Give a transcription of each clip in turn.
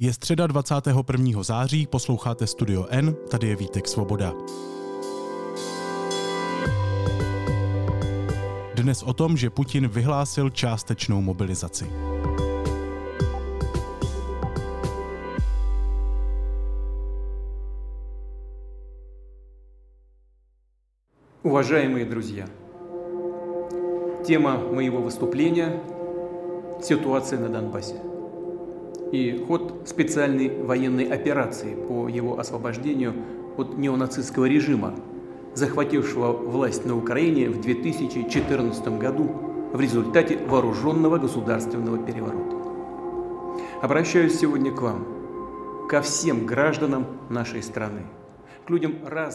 Je středa 21. září, posloucháte Studio N, tady je Vítek Svoboda. Dnes o tom, že Putin vyhlásil částečnou mobilizaci. Уважаемые друзья, тема моего выступления – ситуация на Донбассе и ход специальной военной операции по его освобождению от неонацистского режима, захватившего власть на Украине в 2014 году в результате вооруженного государственного переворота. Обращаюсь сегодня к вам, ко всем гражданам нашей страны.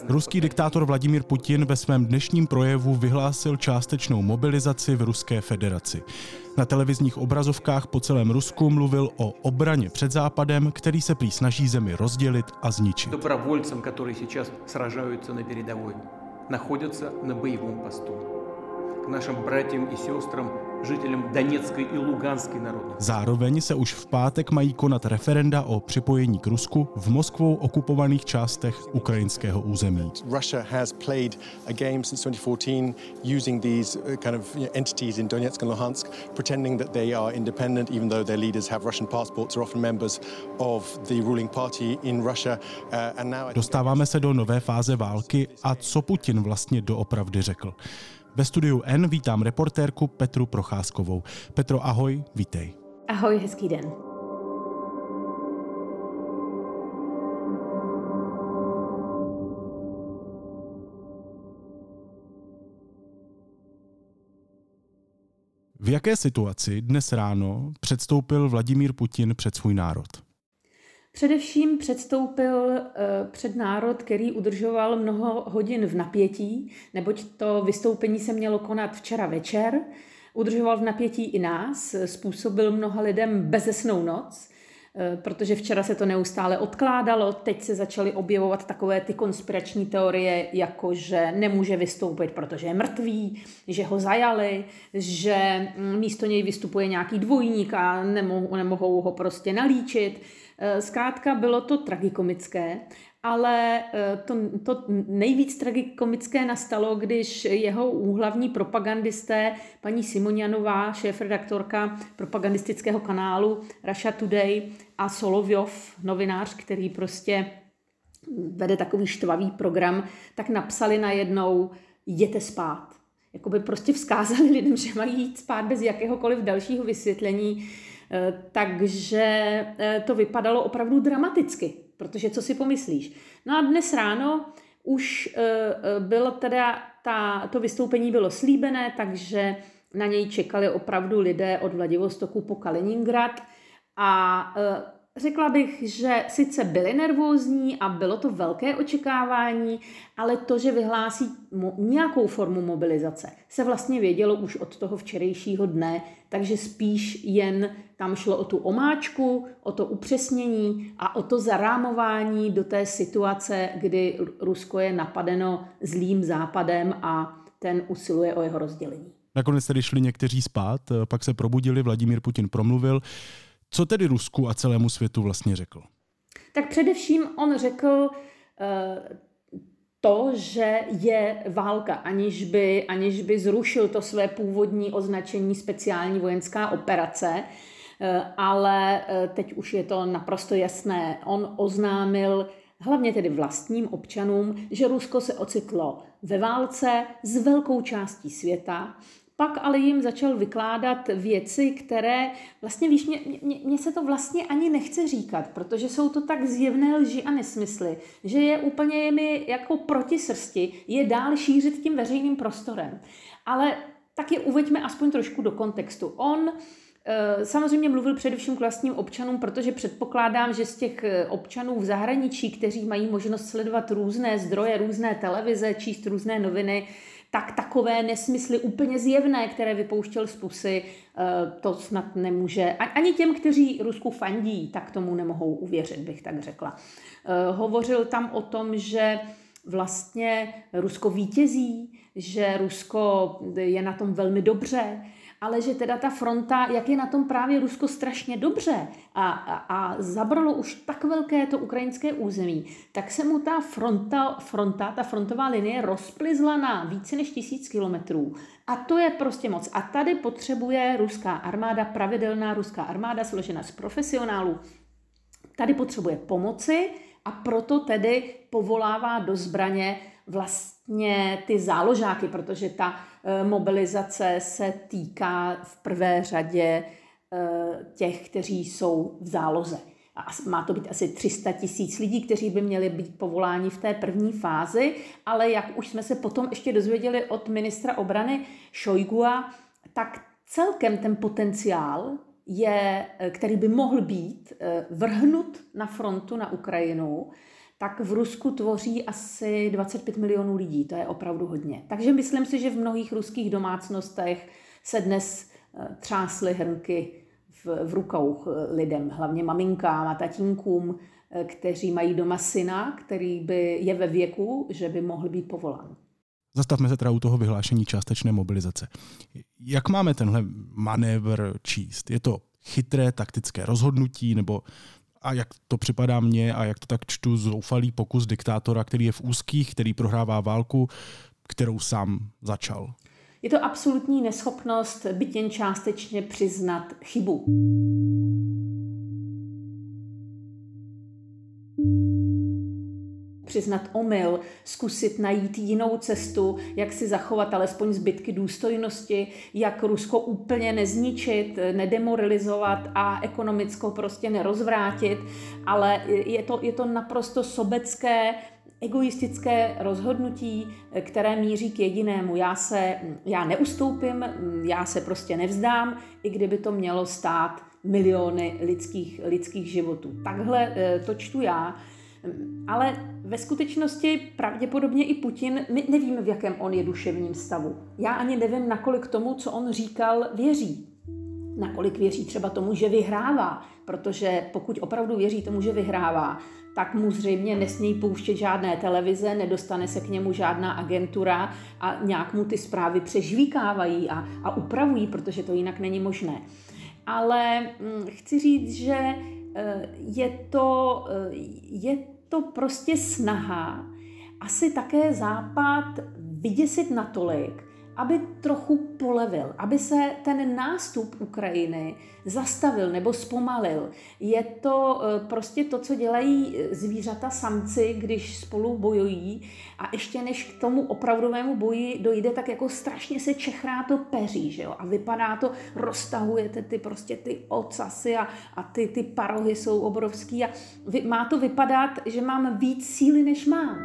Ruský diktátor Vladimír Putin ve svém dnešním projevu vyhlásil částečnou mobilizaci v Ruské federaci. Na televizních obrazovkách po celém Rusku mluvil o obraně před Západem, který se prý snaží zemi rozdělit a zničit. Dobrovolcům, kteří сейчас сражаются на передовой, находятся на боевом посту. K našim bratrům i sestrám, žitelům Doněcké i Luganské národů. Zároveň se už v pátek mají konat referenda o připojení k Rusku v Moskvou okupovaných částech ukrajinského území. Russia has played a game since 2014 using these kind of entities in Donetsk and Luhansk, pretending that they are independent even though their leaders have Russian passports or often members of the ruling party in Russia. And now dostáváme se do nové fáze války a co Putin vlastně doopravdy řekl. Ve studiu N vítám reportérku Petru Procházkovou. Petro, ahoj, vítej. Ahoj, hezký den. V jaké situaci dnes ráno předstoupil Vladimír Putin před svůj národ? Především předstoupil před národ, který udržoval mnoho hodin v napětí, neboť to vystoupení se mělo konat včera večer. Udržoval v napětí i nás, způsobil mnoha lidem bezesnou noc, protože včera se to neustále odkládalo, teď se začaly objevovat takové ty konspirační teorie, jako že nemůže vystoupit, protože je mrtvý, že ho zajali, že místo něj vystupuje nějaký dvojník a nemohou ho prostě nalíčit. Zkrátka bylo to tragikomické, ale to nejvíc tragikomické nastalo, když jeho úhlavní propagandisté, paní Simonianová, šéfredaktorka propagandistického kanálu Russia Today a Soloviov, novinář, který prostě vede takový štvavý program, tak napsali najednou jděte spát. Jakoby prostě vzkázali lidem, že mají jít spát bez jakéhokoliv dalšího vysvětlení. Takže to vypadalo opravdu dramaticky, protože co si pomyslíš? No a dnes ráno už bylo teda to vystoupení bylo slíbené, takže na něj čekali opravdu lidé od Vladivostoku po Kaliningrad a řekla bych, že sice byli nervózní a bylo to velké očekávání, ale to, že vyhlásí nějakou formu mobilizace, se vlastně vědělo už od toho včerejšího dne, takže spíš jen tam šlo o tu omáčku, o to upřesnění a o to zarámování do té situace, kdy Rusko je napadeno zlým západem a ten usiluje o jeho rozdělení. Nakonec tedy šli někteří spát, pak se probudili, Vladimír Putin promluvil. Co tedy Rusku a celému světu vlastně řekl? Tak především on řekl to, že je válka, aniž by zrušil to své původní označení speciální vojenská operace, ale teď už je to naprosto jasné. On oznámil hlavně tedy vlastním občanům, že Rusko se ocitlo ve válce s velkou částí světa. Pak ale jim začal vykládat věci, které vlastně, víš, mně se to vlastně ani nechce říkat, protože jsou to tak zjevné lži a nesmysly, že je úplně jimi jako proti srsti, je dál šířit tím veřejným prostorem. Ale tak je uveďme aspoň trošku do kontextu. On samozřejmě mluvil především k vlastním občanům, protože předpokládám, že z těch občanů v zahraničí, kteří mají možnost sledovat různé zdroje, různé televize, číst různé noviny, tak takové nesmysly úplně zjevné, které vypouštěl z pusy, to snad nemůže. Ani těm, kteří Rusku fandí, tak tomu nemohou uvěřit, bych tak řekla. Hovořil tam o tom, že vlastně Rusko vítězí, že Rusko je na tom velmi dobře ale že teda ta fronta, jak je na tom právě Rusko strašně dobře a zabralo už tak velké to ukrajinské území, tak se mu ta frontová linie rozplyzla na více než 1000 kilometrů. A to je prostě moc. A tady potřebuje ruská armáda, pravidelná ruská armáda složená z profesionálů, tady potřebuje pomoci a proto tedy povolává do zbraně vlastně ty záložáky, protože ta mobilizace se týká v prvé řadě těch, kteří jsou v záloze. A má to být asi 300 000 lidí, kteří by měli být povoláni v té první fázi, ale jak už jsme se potom ještě dozvěděli od ministra obrany Šojgua, tak celkem ten potenciál, který by mohl být vrhnut na frontu na Ukrajinu, tak v Rusku tvoří asi 25 milionů lidí. To je opravdu hodně. Takže myslím si, že v mnohých ruských domácnostech se dnes třásly hrnky v rukou lidem, hlavně maminkám a tatínkům, kteří mají doma syna, který je ve věku, že by mohl být povolán. Zastavme se teda u toho vyhlášení částečné mobilizace. Jak máme tenhle manévr číst? Je to chytré taktické rozhodnutí, nebo a jak to připadá mně a jak to tak čtu, zoufalý pokus diktátora, který je v úzkých, který prohrává válku, kterou sám začal? Je to absolutní neschopnost byť jen částečně přiznat chybu. Přiznat omyl, zkusit najít jinou cestu, jak si zachovat alespoň zbytky důstojnosti, jak Rusko úplně nezničit, nedemoralizovat a ekonomicko prostě nerozvrátit, ale je to naprosto sobecké, egoistické rozhodnutí, které míří k jedinému. Já neustoupím, já se prostě nevzdám, i kdyby to mělo stát miliony lidských životů. Takhle to čtu já. Ale ve skutečnosti pravděpodobně i Putin, my nevíme, v jakém on je duševním stavu. Já ani nevím, nakolik tomu, co on říkal, věří. Nakolik věří třeba tomu, že vyhrává. Protože pokud opravdu věří tomu, že vyhrává, tak mu zřejmě nesmí pouštět žádné televize, nedostane se k němu žádná agentura a nějak mu ty zprávy přežvíkávají a upravují, protože to jinak není možné. Ale chci říct, že je to prostě snaha, asi také Západ vyděsit natolik, aby trochu polevil, aby se ten nástup Ukrajiny zastavil nebo zpomalil. Je to prostě to, co dělají zvířata samci, když spolu bojují a ještě než k tomu opravdovému boji dojde, tak jako strašně se čechrá to peří, že jo? A vypadá to, roztahujete ty ocasy a ty parohy jsou obrovský a má to vypadat, že mám víc síly, než mám.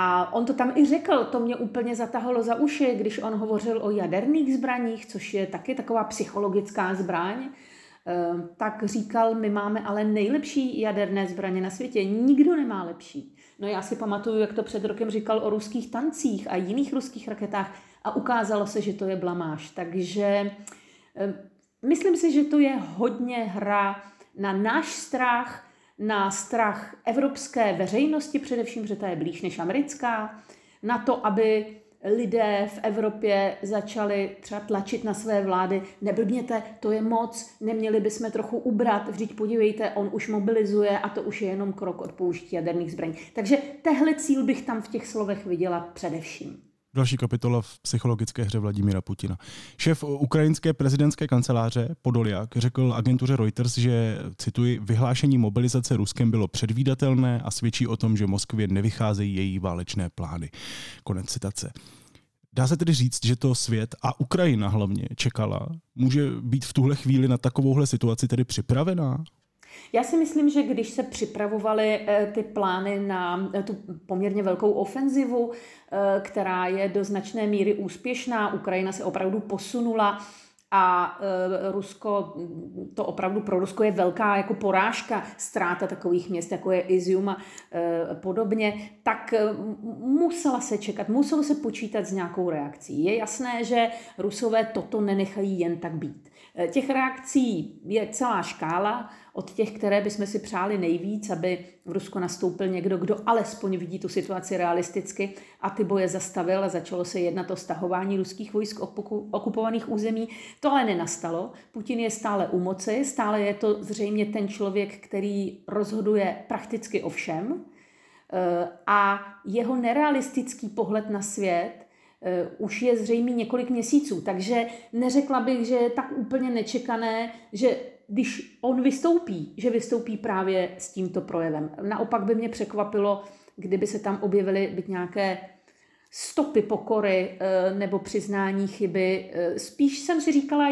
A on to tam i řekl, to mě úplně zatahalo za uši, když on hovořil o jaderných zbraních, což je taky taková psychologická zbraň, tak říkal, my máme ale nejlepší jaderné zbraně na světě, nikdo nemá lepší. No já si pamatuju, jak to před rokem říkal o ruských tancích a jiných ruských raketách a ukázalo se, že to je blamáž. Takže myslím si, že to je hodně hra na náš strach, na strach evropské veřejnosti, především, že ta je blíž než americká, na to, aby lidé v Evropě začali třeba tlačit na své vlády, neblbněte, to je moc, neměli bychom trochu ubrat, vždyť podívejte, on už mobilizuje a to už je jenom krok od použití jaderných zbraní. Takže tehle cíl bych tam v těch slovech viděla především. Další kapitola v psychologické hře Vladimíra Putina. Šéf ukrajinské prezidentské kanceláře Podoliak řekl agentuře Reuters, že, cituji, vyhlášení mobilizace Ruskem bylo předvídatelné a svědčí o tom, že Moskvě nevycházejí její válečné plány. Konec citace. Dá se tedy říct, že to svět a Ukrajina hlavně čekala? Může být v tuhle chvíli na takovouhle situaci tedy připravená? Já si myslím, že když se připravovaly ty plány na tu poměrně velkou ofenzivu, která je do značné míry úspěšná, Ukrajina se opravdu posunula a Rusko, to opravdu pro Rusko je velká jako porážka, ztráta takových měst, jako je Izium a podobně, tak musela se čekat, muselo se počítat s nějakou reakcí. Je jasné, že Rusové toto nenechají jen tak být. Těch reakcí je celá škála, od těch, které bychom si přáli nejvíc, aby v Rusku nastoupil někdo, kdo alespoň vidí tu situaci realisticky a ty boje zastavil a začalo se jednat o stahování ruských vojsk okupovaných území. To ale nenastalo. Putin je stále u moci, stále je to zřejmě ten člověk, který rozhoduje prakticky o všem a jeho nerealistický pohled na svět už je zřejmě několik měsíců, takže neřekla bych, že je tak úplně nečekané, že když on vystoupí, že vystoupí právě s tímto projevem. Naopak by mě překvapilo, kdyby se tam objevily být nějaké stopy pokory nebo přiznání chyby. Spíš jsem si říkala,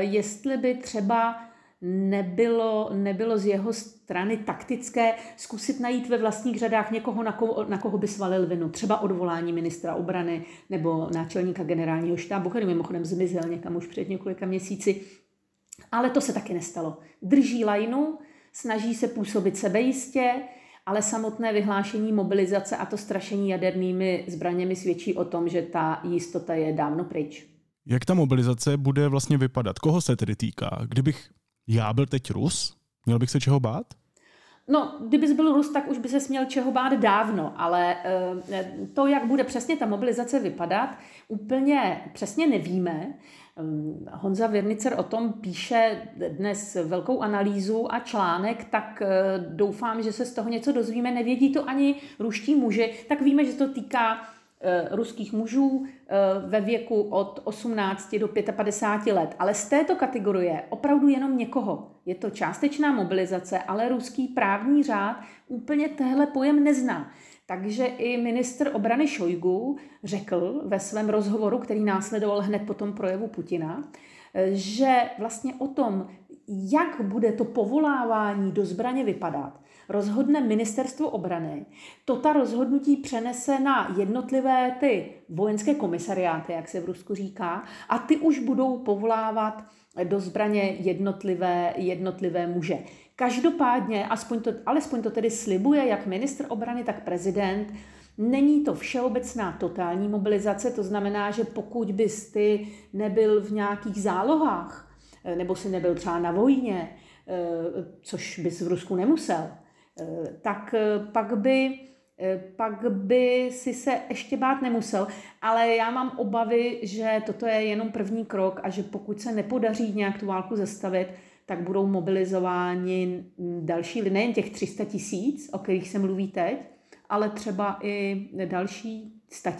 jestli by třeba nebylo z jeho strany taktické zkusit najít ve vlastních řadách někoho, na koho by svalil vinu. Třeba odvolání ministra obrany nebo náčelníka generálního štábu, který mimochodem zmizel někam už před několika měsíci. Ale to se taky nestalo. Drží lajnu, snaží se působit sebejistě, ale samotné vyhlášení mobilizace a to strašení jadernými zbraněmi svědčí o tom, že ta jistota je dávno pryč. Jak ta mobilizace bude vlastně vypadat? Koho se tedy týká? Kdybych já byl teď Rus? Měl bych se čeho bát? No, kdybys byl Rus, tak už by se směl čeho bát dávno, ale to, jak bude přesně ta mobilizace vypadat, úplně přesně nevíme. Honza Věrnicer o tom píše dnes velkou analýzu a článek, tak doufám, že se z toho něco dozvíme. Nevědí to ani ruští muži, tak víme, že to týká ruských mužů ve věku od 18 do 55 let. Ale z této kategorie opravdu jenom někoho. Je to částečná mobilizace, ale ruský právní řád úplně tenhle pojem nezná. Takže i ministr obrany Šojgu řekl ve svém rozhovoru, který následoval hned po tom projevu Putina, že vlastně o tom, jak bude to povolávání do zbraně vypadat, rozhodne ministerstvo obrany. To ta rozhodnutí přenese na jednotlivé ty vojenské komisariáty, jak se v Rusku říká, a ty už budou povolávat do zbraně jednotlivé muže. Každopádně, alespoň to tedy slibuje jak ministr obrany, tak prezident, není to všeobecná totální mobilizace, to znamená, že pokud bys ty nebyl v nějakých zálohách, nebo si nebyl třeba na vojně, což bys v Rusku nemusel, tak pak by si se ještě bát nemusel. Ale já mám obavy, že toto je jenom první krok a že pokud se nepodaří nějak tu válku zastavit, tak budou mobilizováni další lidé, nejen těch 300 000, o kterých se mluví teď, ale třeba i další 100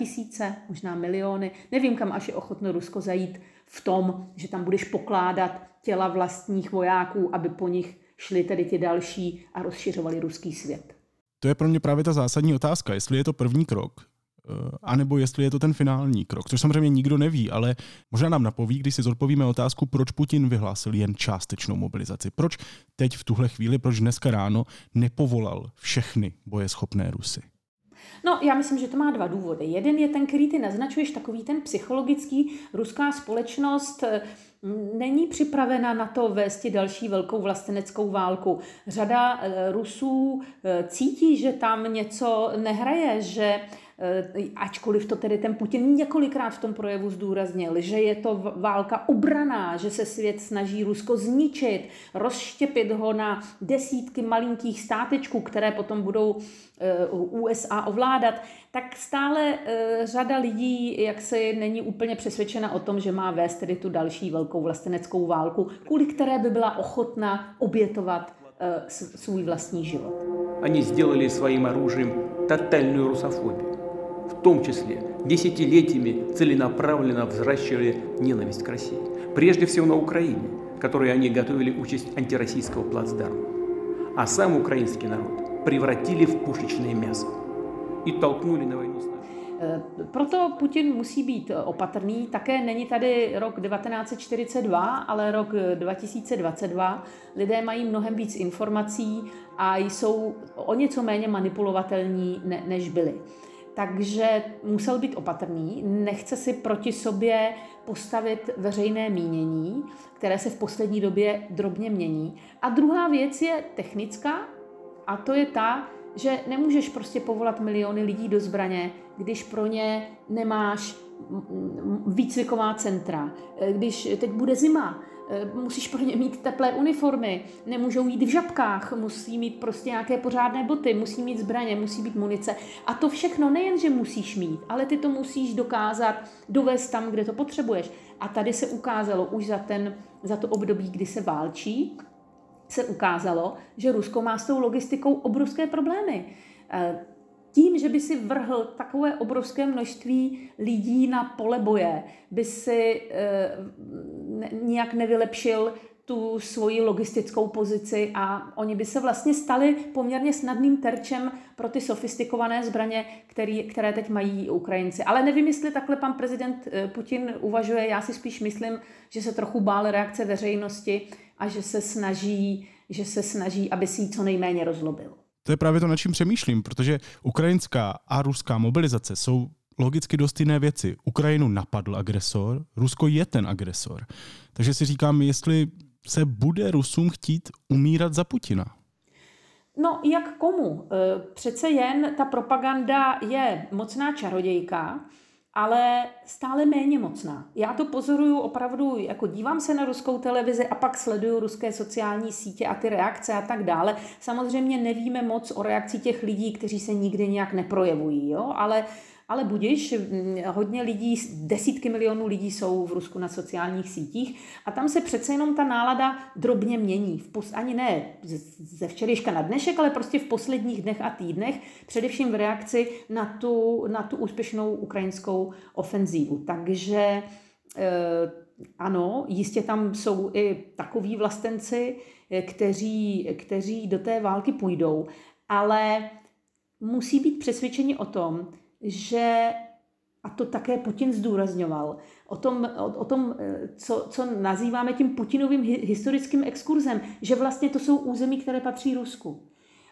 000, možná miliony. Nevím, kam až je ochotno Rusko zajít v tom, že tam budeš pokládat těla vlastních vojáků, aby po nich šli tedy ti další a rozšiřovali ruský svět. To je pro mě právě ta zásadní otázka, jestli je to první krok, anebo jestli je to ten finální krok, což samozřejmě nikdo neví, ale možná nám napoví, když si zodpovíme otázku, proč Putin vyhlásil jen částečnou mobilizaci. Proč teď v tuhle chvíli, proč dneska ráno nepovolal všechny bojeschopné Rusy? No, já myslím, že to má dva důvody. Jeden je ten, který ty naznačuješ, takový ten psychologický. Ruská společnost není připravena na to vést další velkou vlasteneckou válku. Řada Rusů cítí, že tam něco nehraje, že ačkoliv to tedy ten Putin několikrát v tom projevu zdůraznil, že je to válka obraná, že se svět snaží Rusko zničit, rozštěpit ho na desítky malinkých státečků, které potom budou USA ovládat, tak stále řada lidí jaksi není úplně přesvědčena o tom, že má vést tedy tu další velkou vlasteneckou válku, kvůli které by byla ochotna obětovat svůj vlastní život. Oni udělali svým oružím totální rusofobii. В том числе десятилетиями целенаправленно взращивали ненависть к России. Прежде всего на Украине, которой они готовили участь антироссийского плацдарма. А сам украинский народ превратили в пушечное мясо и толкнули на войну с нами. Proto Putin musí být opatrný. Také není tady rok 1942, ale rok 2022. Lidé mají mnohem víc informací a jsou o něco méně manipulovatelní, než byli. Takže musel být opatrný, nechce si proti sobě postavit veřejné mínění, které se v poslední době drobně mění. A druhá věc je technická, a to je ta, že nemůžeš prostě povolat miliony lidí do zbraně, když pro ně nemáš výcviková centra, když teď bude zima, musíš pro ně mít teplé uniformy, nemůžou jít v žabkách, musí mít prostě nějaké pořádné boty, musí mít zbraně, musí být munice. A to všechno nejen, že musíš mít, ale ty to musíš dokázat dovést tam, kde to potřebuješ. A tady se ukázalo už za to období, kdy se válčí, se ukázalo, že Rusko má s tou logistikou obrovské problémy. Tím, že by si vrhl takové obrovské množství lidí na pole boje, by si nějak nevylepšil tu svoji logistickou pozici a oni by se vlastně stali poměrně snadným terčem pro ty sofistikované zbraně, které teď mají Ukrajinci. Ale nevím, jestli takhle pan prezident Putin uvažuje. Já si spíš myslím, že se trochu bál reakce veřejnosti a že se snaží, aby si ji co nejméně rozlobil. To je právě to, nad čím přemýšlím, protože ukrajinská a ruská mobilizace jsou logicky dost jiné věci. Ukrajinu napadl agresor, Rusko je ten agresor. Takže si říkám, jestli se bude Rusům chtít umírat za Putina. No, jak komu? Přece jen ta propaganda je mocná čarodějka, ale stále méně mocná. Já to pozoruju opravdu, jako dívám se na ruskou televizi a pak sleduju ruské sociální sítě a ty reakce a tak dále. Samozřejmě nevíme moc o reakci těch lidí, kteří se nikdy nějak neprojevují, jo? Ale budiš, hodně lidí, desítky milionů lidí jsou v Rusku na sociálních sítích a tam se přece jenom ta nálada drobně mění. Ani ne ze včerejška na dnešek, ale prostě v posledních dnech a týdnech, především v reakci na tu úspěšnou ukrajinskou ofenzívu. Takže ano, jistě tam jsou i takoví vlastenci, kteří do té války půjdou, ale musí být přesvědčeni o tom, že, a to také Putin zdůrazňoval, o tom co nazýváme tím Putinovým historickým exkurzem, že vlastně to jsou území, které patří Rusku.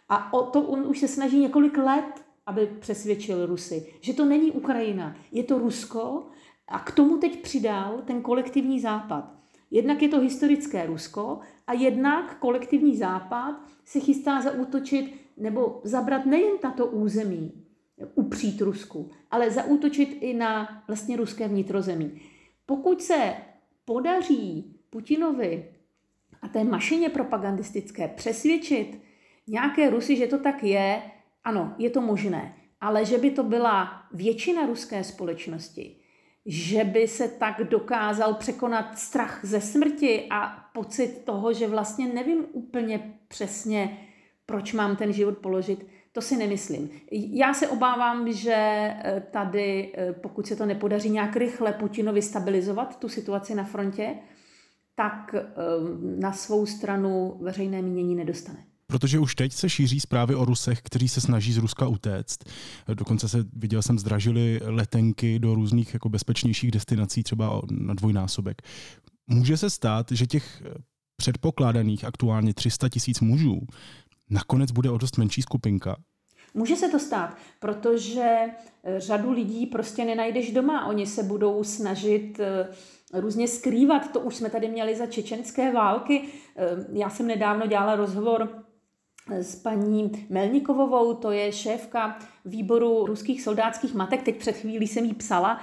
A o to on už se snaží několik let, aby přesvědčil Rusy, že to není Ukrajina, je to Rusko a k tomu teď přidal ten kolektivní západ. Jednak je to historické Rusko a jednak kolektivní západ se chystá zaútočit nebo zabrat nejen tato území, upřít Rusku, ale zaútočit i na vlastně ruské vnitrozemí. Pokud se podaří Putinovi a té mašině propagandistické přesvědčit nějaké Rusy, že to tak je, ano, je to možné, ale že by to byla většina ruské společnosti, že by se tak dokázal překonat strach ze smrti a pocit toho, že vlastně nevím úplně přesně, proč mám ten život položit, to si nemyslím. Já se obávám, že tady, pokud se to nepodaří nějak rychle Putinovi stabilizovat tu situaci na frontě, tak na svou stranu veřejné mínění nedostane. Protože už teď se šíří zprávy o Rusech, kteří se snaží z Ruska utéct. Dokonce viděl jsem, zdražili letenky do různých jako bezpečnějších destinací, třeba na 2x. Může se stát, že těch předpokládaných aktuálně 300 000 mužů nakonec bude o dost menší skupinka? Může se to stát, protože řadu lidí prostě nenajdeš doma. Oni se budou snažit různě skrývat. To už jsme tady měli za čečenské války. Já jsem nedávno dělala rozhovor s paní Melníkovou, to je šéfka výboru ruských soldátských matek. Teď před chvílí jsem jí psala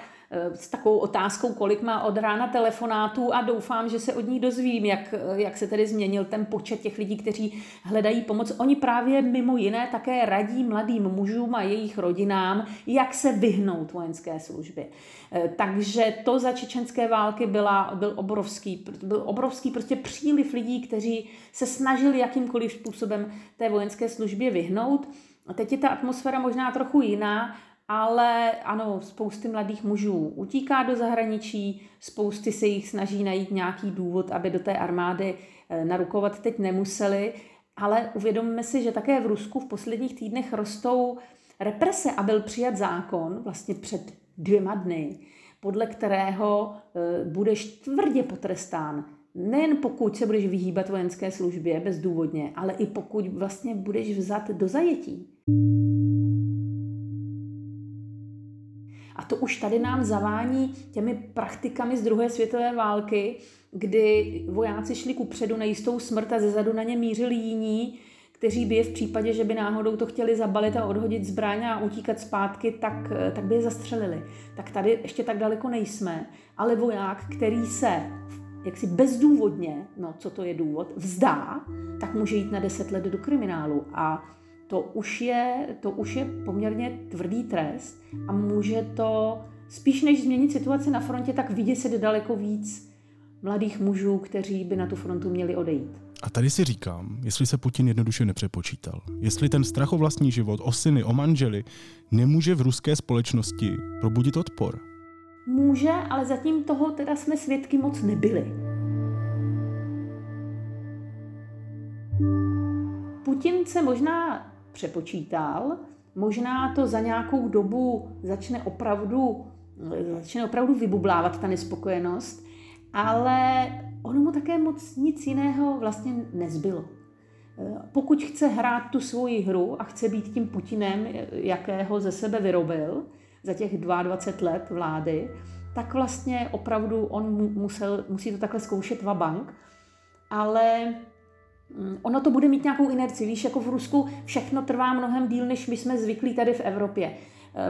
s takovou otázkou, kolik má od rána telefonátů a doufám, že se od ní dozvím, jak se tedy změnil ten počet těch lidí, kteří hledají pomoc. Oni právě mimo jiné také radí mladým mužům a jejich rodinám, jak se vyhnout vojenské službě. Takže to za čečenské války byl obrovský prostě příliv lidí, kteří se snažili jakýmkoliv způsobem té vojenské službě vyhnout. A teď je ta atmosféra možná trochu jiná, ale ano, spousty mladých mužů utíká do zahraničí, spousty se jich snaží najít nějaký důvod, aby do té armády narukovat teď nemuseli, ale uvědomme si, že také v Rusku v posledních týdnech rostou represe a byl přijat zákon vlastně před 2 dny, podle kterého budeš tvrdě potrestán. Nejen pokud se budeš vyhýbat vojenské službě bezdůvodně, ale i pokud vlastně budeš vzat do zajetí. A to už tady nám zavání těmi praktikami z druhé světové války, kdy vojáci šli kupředu na jistou smrt a zezadu na ně mířili jiní, kteří by je v případě, že by náhodou to chtěli zabalit a odhodit zbraň a utíkat zpátky, tak by je zastřelili. Tak tady ještě tak daleko nejsme, ale voják, který se jaksi bezdůvodně, no co to je důvod, vzdá, tak může jít na 10 let do kriminálu a to už je poměrně tvrdý trest a může to spíš než změnit situaci na frontě, tak vyděsit daleko víc mladých mužů, kteří by na tu frontu měli odejít. A tady si říkám, jestli se Putin jednoduše nepřepočítal. Jestli ten strach o vlastní život, o syny, o manželi nemůže v ruské společnosti probudit odpor. Může, ale zatím toho teda jsme svědky moc nebyli. Putin se možná přepočítal, možná to za nějakou dobu začne opravdu vybublávat ta nespokojenost, ale ono mu také moc nic jiného vlastně nezbylo. Pokud chce hrát tu svoji hru a chce být tím Putinem, jakého ze sebe vyrobil za těch 22 let vlády, tak vlastně opravdu on musí to takhle zkoušet vabank, ale ono to bude mít nějakou inerci. Víš, jako v Rusku všechno trvá mnohem díl, než my jsme zvyklí tady v Evropě.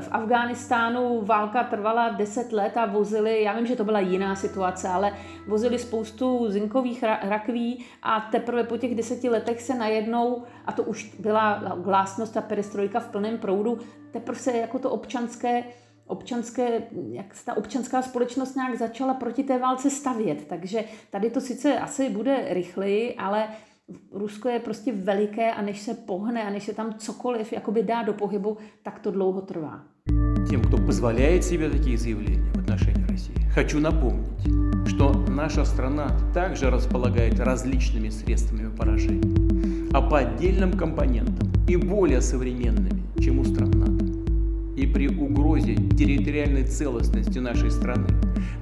V Afghánistánu válka trvala 10 let a vozili, já vím, že to byla jiná situace, ale vozili spoustu zinkových rakví a teprve po těch 10 letech se najednou, a to už byla glásnost a perestrojka v plném proudu, teprve se jako to občanské, jak se ta občanská společnost nějak začala proti té válce stavět. Takže tady to sice asi bude rychleji, ale Rusko je prostě veliké a než se pohne a než se tam cokoliv jakoby dá do pohybu, tak to dlouho trvá. Těm, kdo pozvoláje sobě takové zjevení v отношении Rusii, хочу напомнить, что наша страна также располагает различными средствами поражения, а по отдельным компонентам и более современными, чем у стран НАТО. И при угрозе территориальной целостности нашей страны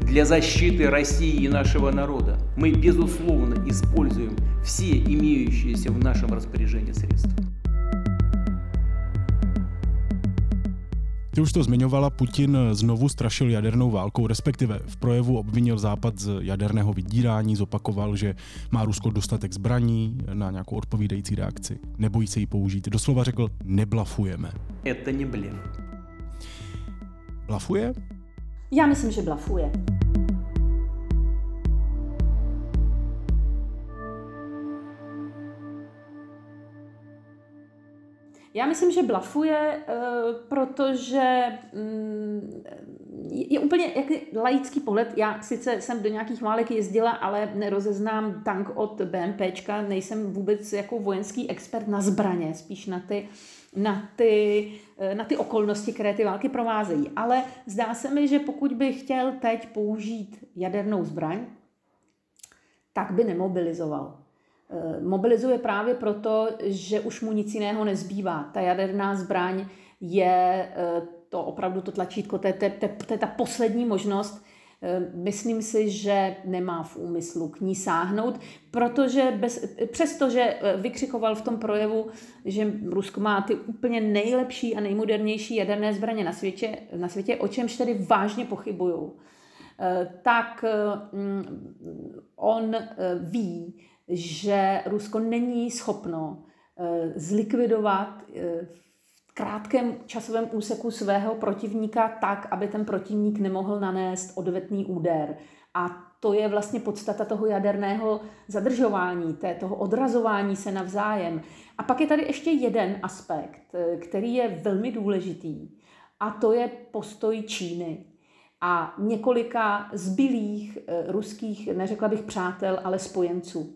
для защиты России и нашего народа мы безусловно используем все имеющиеся в нашем распоряжении средства. Ty už to zmiňovala, Putin znovu strašil jadernou válkou, respektive v projevu obvinil Západ z jaderného vydírání, zopakoval, že má Rusko dostatek zbraní na nějakou odpovídající reakci. Nebojí se ji použít. Doslova řekl, neblafujeme. Это не блеф. Blafuje? Já myslím, že blafuje. Já myslím, že blafuje, protože je úplně laický pohled. Já sice jsem do nějakých válek jezdila, ale nerozeznám tank od BMPčka, nejsem vůbec jako vojenský expert na zbraně, spíš na ty okolnosti, které ty války provázejí. Ale zdá se mi, že pokud by chtěl teď použít jadernou zbraň, tak by nemobilizoval. Mobilizuje právě proto, že už mu nic jiného nezbývá. Ta jaderná zbraň je to opravdu to tlačítko, to je ta poslední možnost. Myslím si, že nemá v úmyslu k ní sáhnout, protože přestože vykřikoval v tom projevu, že Rusko má ty úplně nejlepší a nejmodernější jaderné zbraně na světě, o čemž tedy vážně pochybuju, tak on ví, že Rusko není schopno zlikvidovat v krátkém časovém úseku svého protivníka tak, aby ten protivník nemohl nanést odvetný úder. A to je vlastně podstata toho jaderného zadržování, toho odrazování se navzájem. A pak je tady ještě jeden aspekt, který je velmi důležitý, a to je postoj Číny a několika zbylých ruských, neřekla bych přátel, ale spojenců.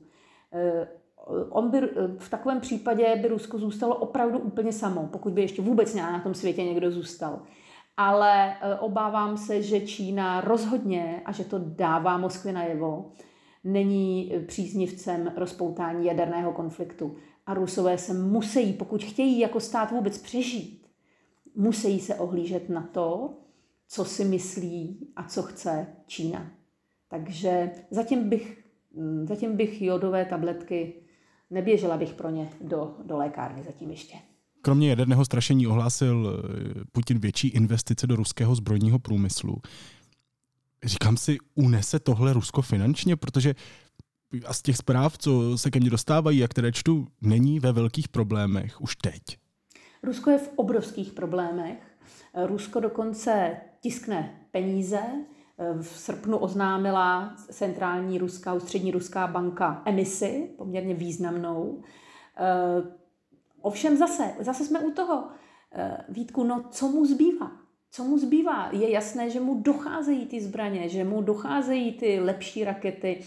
V takovém případě by Rusko zůstalo opravdu úplně samo, pokud by ještě vůbec na tom světě někdo zůstal. Ale obávám se, že Čína rozhodně, a že to dává Moskvě najevo, není příznivcem rozpoutání jaderného konfliktu. A Rusové se musí, pokud chtějí jako stát vůbec přežít, musí se ohlížet na to, co si myslí a co chce Čína. Takže zatím bych jodové tabletky, neběžela bych pro ně do lékárny zatím ještě. Kromě jaderného strašení ohlásil Putin větší investice do ruského zbrojního průmyslu. Říkám si, unese tohle Rusko finančně, protože a z těch zpráv, co se ke mně dostávají a které čtu, není ve velkých problémech už teď? Rusko je v obrovských problémech. Rusko dokonce tiskne peníze. V srpnu oznámila centrální ruská, ústřední ruská banka emisi, poměrně významnou. Ovšem zase jsme u toho, Vítku, no co mu zbývá? Co mu zbývá? Je jasné, že mu docházejí ty zbraně, že mu docházejí ty lepší rakety,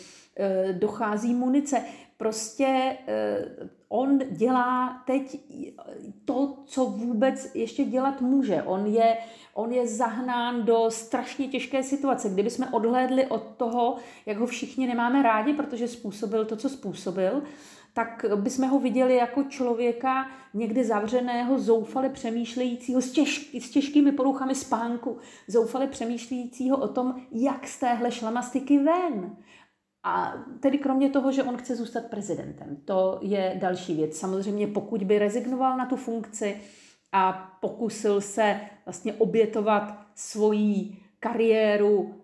dochází munice. Prostě on dělá teď to, co vůbec ještě dělat může. On je zahnán do strašně těžké situace. Kdyby jsme odhlédli od toho, jak ho všichni nemáme rádi, protože způsobil to, co způsobil, tak bychom ho viděli jako člověka někde zavřeného, zoufale přemýšlejícího, s těžkými poruchami spánku, zoufale přemýšlejícího o tom, jak z téhle šlamastyky ven. A tedy kromě toho, že on chce zůstat prezidentem, to je další věc. Samozřejmě pokud by rezignoval na tu funkci a pokusil se vlastně obětovat svoji kariéru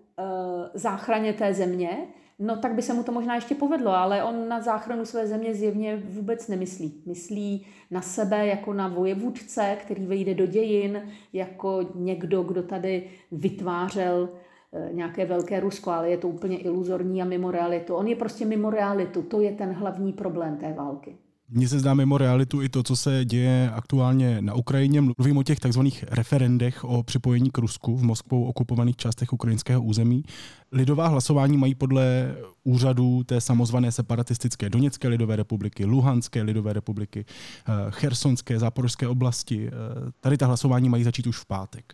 záchraně té země, no tak by se mu to možná ještě povedlo, ale on na záchranu své země zjevně vůbec nemyslí. Myslí na sebe jako na vojevůdce, který vejde do dějin, jako někdo, kdo tady vytvářel nějaké velké Rusko, ale je to úplně iluzorní a mimo realitu. On je prostě mimo realitu, to je ten hlavní problém té války. Mně se zdá mimo realitu i to, co se děje aktuálně na Ukrajině. Mluvím o těch takzvaných referendech o připojení k Rusku v Moskvou okupovaných částech ukrajinského území. Lidová hlasování mají podle úřadů té samozvané separatistické Doněcké lidové republiky, Luhanské lidové republiky, Chersonské, Záporožské oblasti. Tady ta hlasování mají začít už v pátek.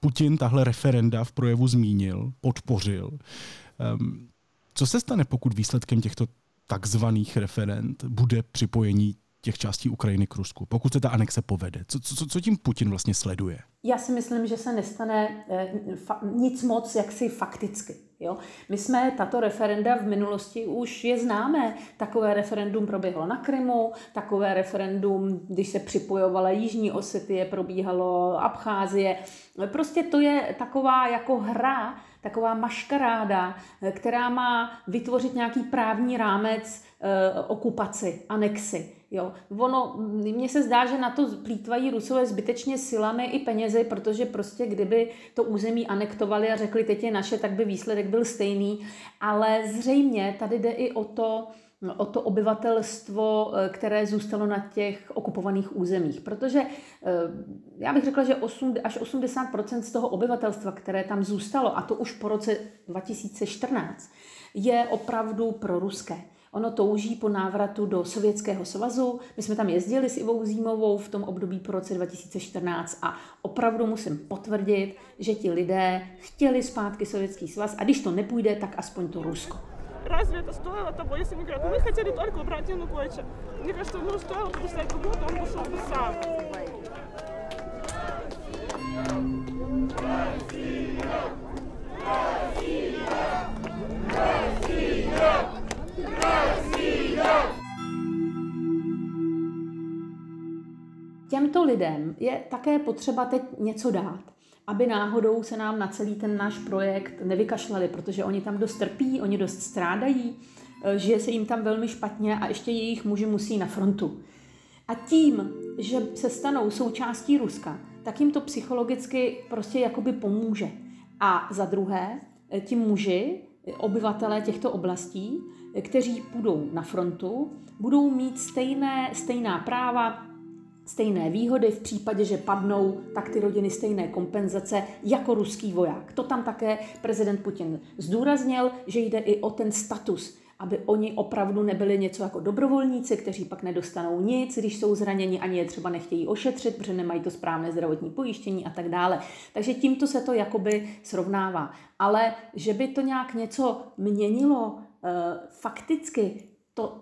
Putin tahle referenda v projevu zmínil, podpořil. Co se stane, pokud výsledkem těchto takzvaných referent bude připojení těch částí Ukrajiny k Rusku, pokud se ta anexe povede? Co tím Putin vlastně sleduje? Já si myslím, že se nestane nic moc jaksi fakticky. Jo? My jsme tato referenda v minulosti už je známe. Takové referendum proběhlo na Krymu, takové referendum, když se připojovala Jižní Osetie, probíhalo Abcházie. Prostě to je taková jako hra, taková maškaráda, která má vytvořit nějaký právní rámec okupaci, anexi. Jo. Mně se zdá, že na to plýtvají Rusové zbytečně silami i penězi, protože prostě kdyby to území anektovali a řekli, teď je naše, tak by výsledek byl stejný. Ale zřejmě tady jde i o to obyvatelstvo, které zůstalo na těch okupovaných územích. Protože já bych řekla, že 80% z toho obyvatelstva, které tam zůstalo, a to už po roce 2014, je opravdu proruské. Ono touží po návratu do Sovětského svazu. My jsme tam jezdili s Ivou Zímovou v tom období po roce 2014 a opravdu musím potvrdit, že ti lidé chtěli zpátky Sovětský svaz a když to nepůjde, tak aspoň to Rusko. Разве это стоило того, если говорят, мы хотели только Братину Плеча. Мне кажется, ну стоило пускать его, то он пошел бы сам. Россия! Россия! Россия! Россия! Těmto lidem je také potřeba teď něco dát, aby náhodou se nám na celý ten náš projekt nevykašlali, protože oni tam dost trpí, oni dost strádají, žije se jim tam velmi špatně a ještě jejich muži musí na frontu. A tím, že se stanou součástí Ruska, tak jim to psychologicky prostě jakoby pomůže. A za druhé, ti muži, obyvatelé těchto oblastí, kteří půjdou na frontu, budou mít stejná práva, stejné výhody, v případě, že padnou, tak ty rodiny stejné kompenzace jako ruský voják. To tam také prezident Putin zdůraznil, že jde i o ten status, aby oni opravdu nebyli něco jako dobrovolníci, kteří pak nedostanou nic, když jsou zraněni, ani je třeba nechtějí ošetřit, protože nemají to správné zdravotní pojištění a tak dále. Takže tímto se to jakoby srovnává. Ale že by to nějak něco měnilo fakticky,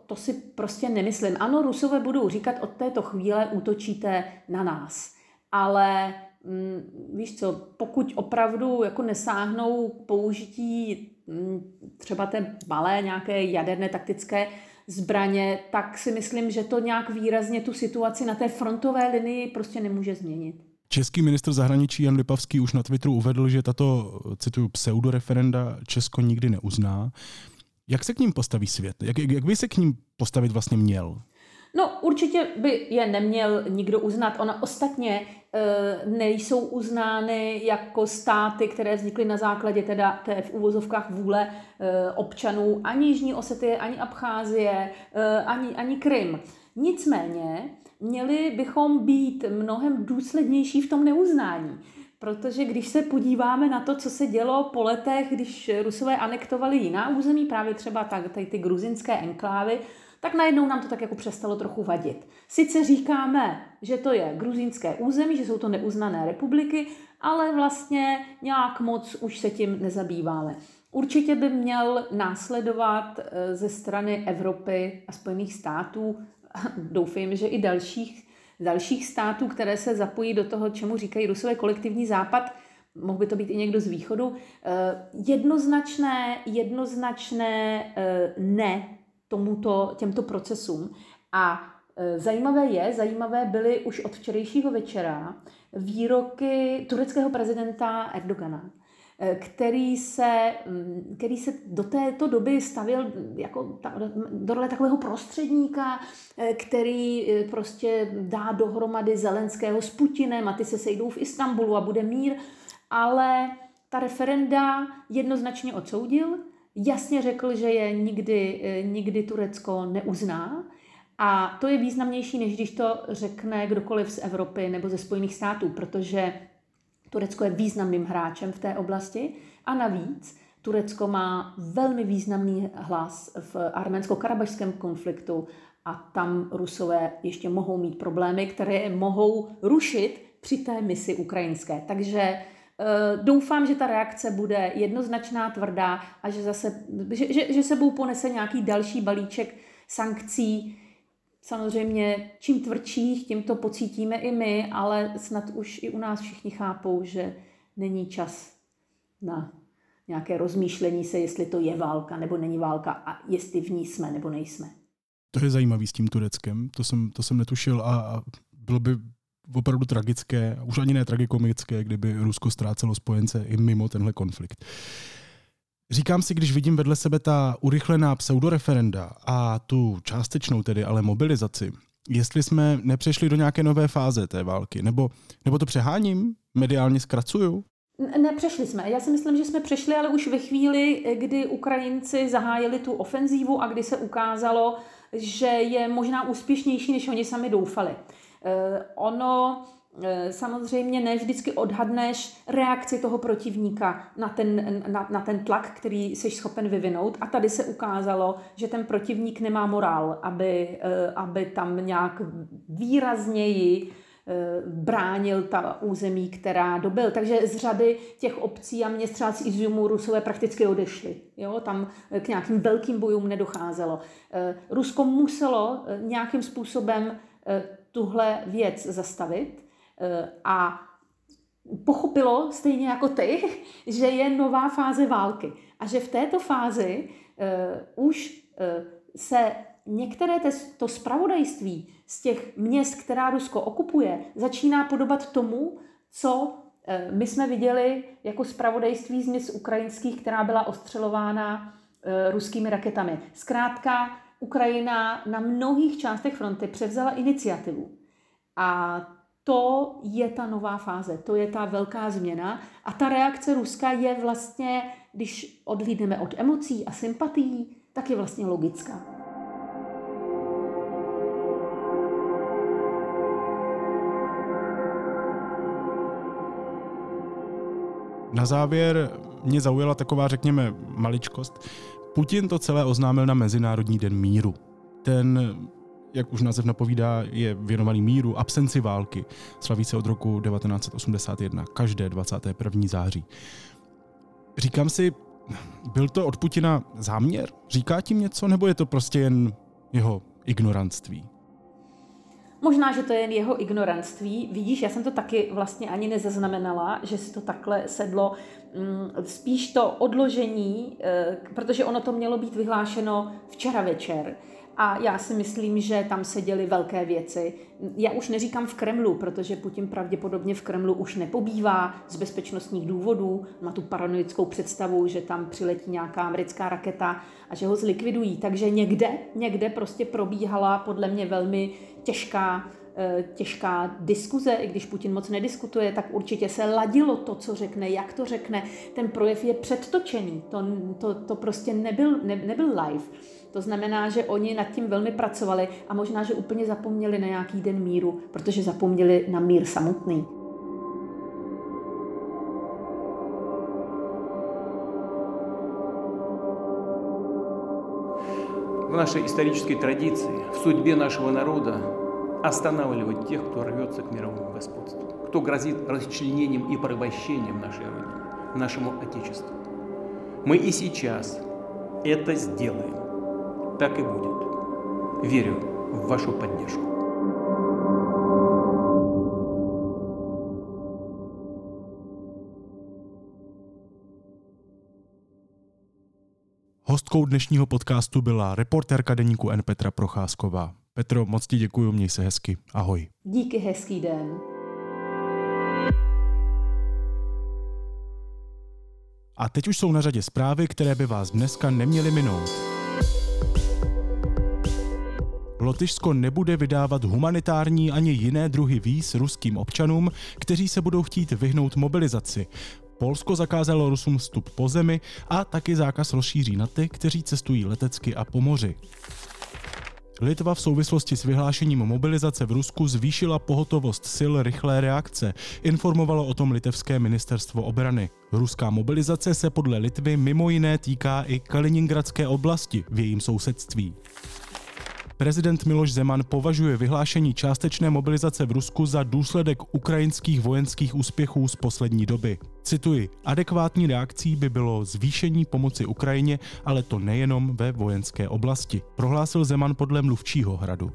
to si prostě nemyslím. Ano, Rusové budou říkat, od této chvíle útočíte na nás. Ale víš co, pokud opravdu jako nesáhnou k použití třeba té malé nějaké jaderné taktické zbraně, tak si myslím, že to nějak výrazně tu situaci na té frontové linii prostě nemůže změnit. Český ministr zahraničí Jan Lipavský už na Twitteru uvedl, že tato, cituju, pseudoreferenda Česko nikdy neuzná. Jak se k ním postaví svět? Jak by se k ním postavit vlastně měl? No určitě by je neměl nikdo uznat. Ona ostatně nejsou uznány jako státy, které vznikly na základě teda té v uvozovkách vůle občanů ani Jižní Osetie, ani Abcházie, ani Krym. Nicméně měli bychom být mnohem důslednější v tom neuznání. Protože když se podíváme na to, co se dělo po letech, když Rusové anektovali jiná území, právě třeba tady ty gruzinské enklávy, tak najednou nám to tak jako přestalo trochu vadit. Sice říkáme, že to je gruzínské území, že jsou to neuznané republiky, ale vlastně nějak moc už se tím nezabýváme. Určitě by měl následovat ze strany Evropy a Spojených států, doufejme, že i dalších států, které se zapojí do toho, čemu říkají Rusové kolektivní západ, mohl by to být i někdo z východu, jednoznačné ne těmto procesům. A zajímavé byly už od včerejšího večera výroky tureckého prezidenta Erdogana, který se do této doby stavěl jako do role takového prostředníka, který prostě dá dohromady Zelenského s Putinem a ty se sejdou v Istanbulu a bude mír. Ale ta referenda jednoznačně odsoudil, jasně řekl, že je nikdy Turecko neuzná. A to je významnější, než když to řekne kdokoliv z Evropy nebo ze Spojených států, protože Turecko je významným hráčem v té oblasti a navíc Turecko má velmi významný hlas v arménsko-karabašském konfliktu a tam Rusové ještě mohou mít problémy, které mohou rušit při té misi ukrajinské. Takže doufám, že ta reakce bude jednoznačná, tvrdá a že zase, že sebou ponese nějaký další balíček sankcí. Samozřejmě čím tvrdších, tím to pocítíme i my, ale snad už i u nás všichni chápou, že není čas na nějaké rozmýšlení se, jestli to je válka nebo není válka a jestli v ní jsme nebo nejsme. To je zajímavý s tím Tureckem, to jsem netušil a bylo by opravdu tragické, už ani ne tragikomické, kdyby Rusko ztrácelo spojence i mimo tenhle konflikt. Říkám si, když vidím vedle sebe ta urychlená pseudoreferenda a tu částečnou tedy, ale mobilizaci, jestli jsme nepřešli do nějaké nové fáze té války, nebo to přeháním, mediálně zkracuju? Nepřešli jsme. Já si myslím, že jsme přešli, ale už ve chvíli, kdy Ukrajinci zahájili tu ofenzívu a kdy se ukázalo, že je možná úspěšnější, než oni sami doufali. Samozřejmě ne vždycky odhadneš reakci toho protivníka na ten tlak, který jsi schopen vyvinout. A tady se ukázalo, že ten protivník nemá morál, aby tam nějak výrazněji bránil ta území, která dobyl. Takže z řady těch obcí a měst třeba z Iziumu Rusové prakticky odešli. Jo? Tam k nějakým velkým bojům nedocházelo. Rusko muselo nějakým způsobem tuhle věc zastavit a pochopilo, stejně jako ty, že je nová fáze války a že v této fázi už se některé to zpravodajství z těch měst, která Rusko okupuje, začíná podobat tomu, co my jsme viděli jako zpravodajství z měst ukrajinských, která byla ostřelována ruskými raketami. Zkrátka, Ukrajina na mnohých částech fronty převzala iniciativu. A to je ta nová fáze, to je ta velká změna. A ta reakce Ruska je vlastně, když odhlédneme od emocí a sympatií, tak je vlastně logická. Na závěr mě zaujala taková, řekněme, maličkost. Putin to celé oznámil na Mezinárodní den míru. Ten, jak už název napovídá, je věnovaný míru, absenci války. Slaví se od roku 1981, každé 21. září. Říkám si, byl to od Putina záměr? Říká tím něco, nebo je to prostě jen jeho ignoranství? Možná, že to je jen jeho ignoranství. Vidíš, já jsem to taky vlastně ani nezaznamenala, že si to takhle sedlo. Spíš to odložení, protože ono to mělo být vyhlášeno včera večer. a já si myslím, že tam se děly velké věci. Já už neříkám v Kremlu, protože Putin pravděpodobně v Kremlu už nepobývá z bezpečnostních důvodů, má tu paranoickou představu, že tam přiletí nějaká americká raketa a že ho zlikvidují. Takže někde prostě probíhala podle mě velmi těžká diskuze, i když Putin moc nediskutuje, tak určitě se ladilo to, co řekne, jak to řekne. Ten projev je předtočený, to prostě nebyl live. To znamená, že oni nad tím velmi pracovali a možná, že úplně zapomněli na nějaký den míru, protože zapomněli na mír samotný. V naší historické tradici, v судьбе našeho národa останавливать тех, кто рвется к мировому господству, кто грозит расчленением и порабощением нашей Родины, нашему Отечеству. Мы и сейчас это сделаем. Так и будет. Верю в вашу поддержку. Hostkou dnešního podcastu byla reportérka deníku N. Petra Procházková. Petro, moc ti děkuju, měj se hezky. Ahoj. Díky, hezký den. A teď už jsou na řadě zprávy, které by vás dneska neměly minout. Lotyšsko nebude vydávat humanitární ani jiné druhy víz ruským občanům, kteří se budou chtít vyhnout mobilizaci. Polsko zakázalo Rusům vstup po zemi a taky zákaz rozšíří na ty, kteří cestují letecky a po moři. Litva v souvislosti s vyhlášením mobilizace v Rusku zvýšila pohotovost sil rychlé reakce, informovalo o tom litevské ministerstvo obrany. Ruská mobilizace se podle Litvy mimo jiné týká i Kaliningradské oblasti v jejím sousedství. Prezident Miloš Zeman považuje vyhlášení částečné mobilizace v Rusku za důsledek ukrajinských vojenských úspěchů z poslední doby. Cituji, adekvátní reakcí by bylo zvýšení pomoci Ukrajině, ale to nejenom ve vojenské oblasti, prohlásil Zeman podle mluvčího Hradu.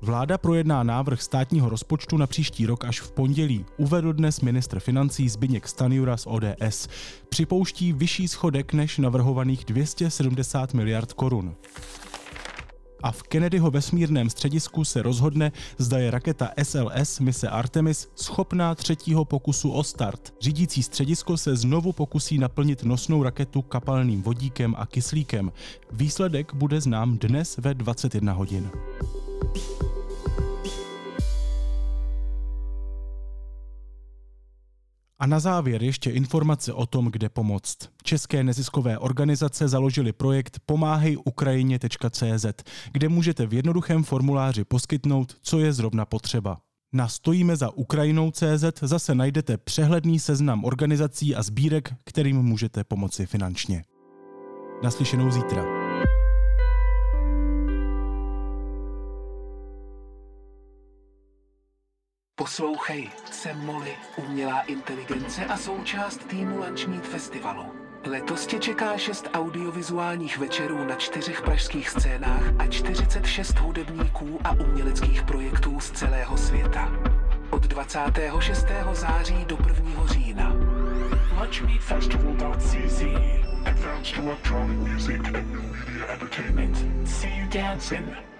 Vláda projedná návrh státního rozpočtu na příští rok až v pondělí, uvedl dnes ministr financí Zbyněk Stanjura z ODS. Připouští vyšší schodek než navrhovaných 270 miliard korun. A v Kennedyho vesmírném středisku se rozhodne, zda je raketa SLS mise Artemis schopná třetího pokusu o start. Řídící středisko se znovu pokusí naplnit nosnou raketu kapalným vodíkem a kyslíkem. Výsledek bude znám dnes ve 21 hodin. A na závěr ještě informace o tom, kde pomoct. České neziskové organizace založily projekt pomáhejukrajině.cz, kde můžete v jednoduchém formuláři poskytnout, co je zrovna potřeba. Na stojimezaukrajinou.cz zase najdete přehledný seznam organizací a sbírek, kterým můžete pomoci finančně. Naslyšenou zítra. Poslouchej, jsem Molly, umělá inteligence a součást týmu Lunch Meet Festivalu. Letos tě čeká 6 audiovizuálních večerů na 4 pražských scénách a 46 hudebníků a uměleckých projektů z celého světa. Od 26. září do 1. října. LunchMeetFestival.cz Advanced Electronic Music and Media Entertainment. See you dancing.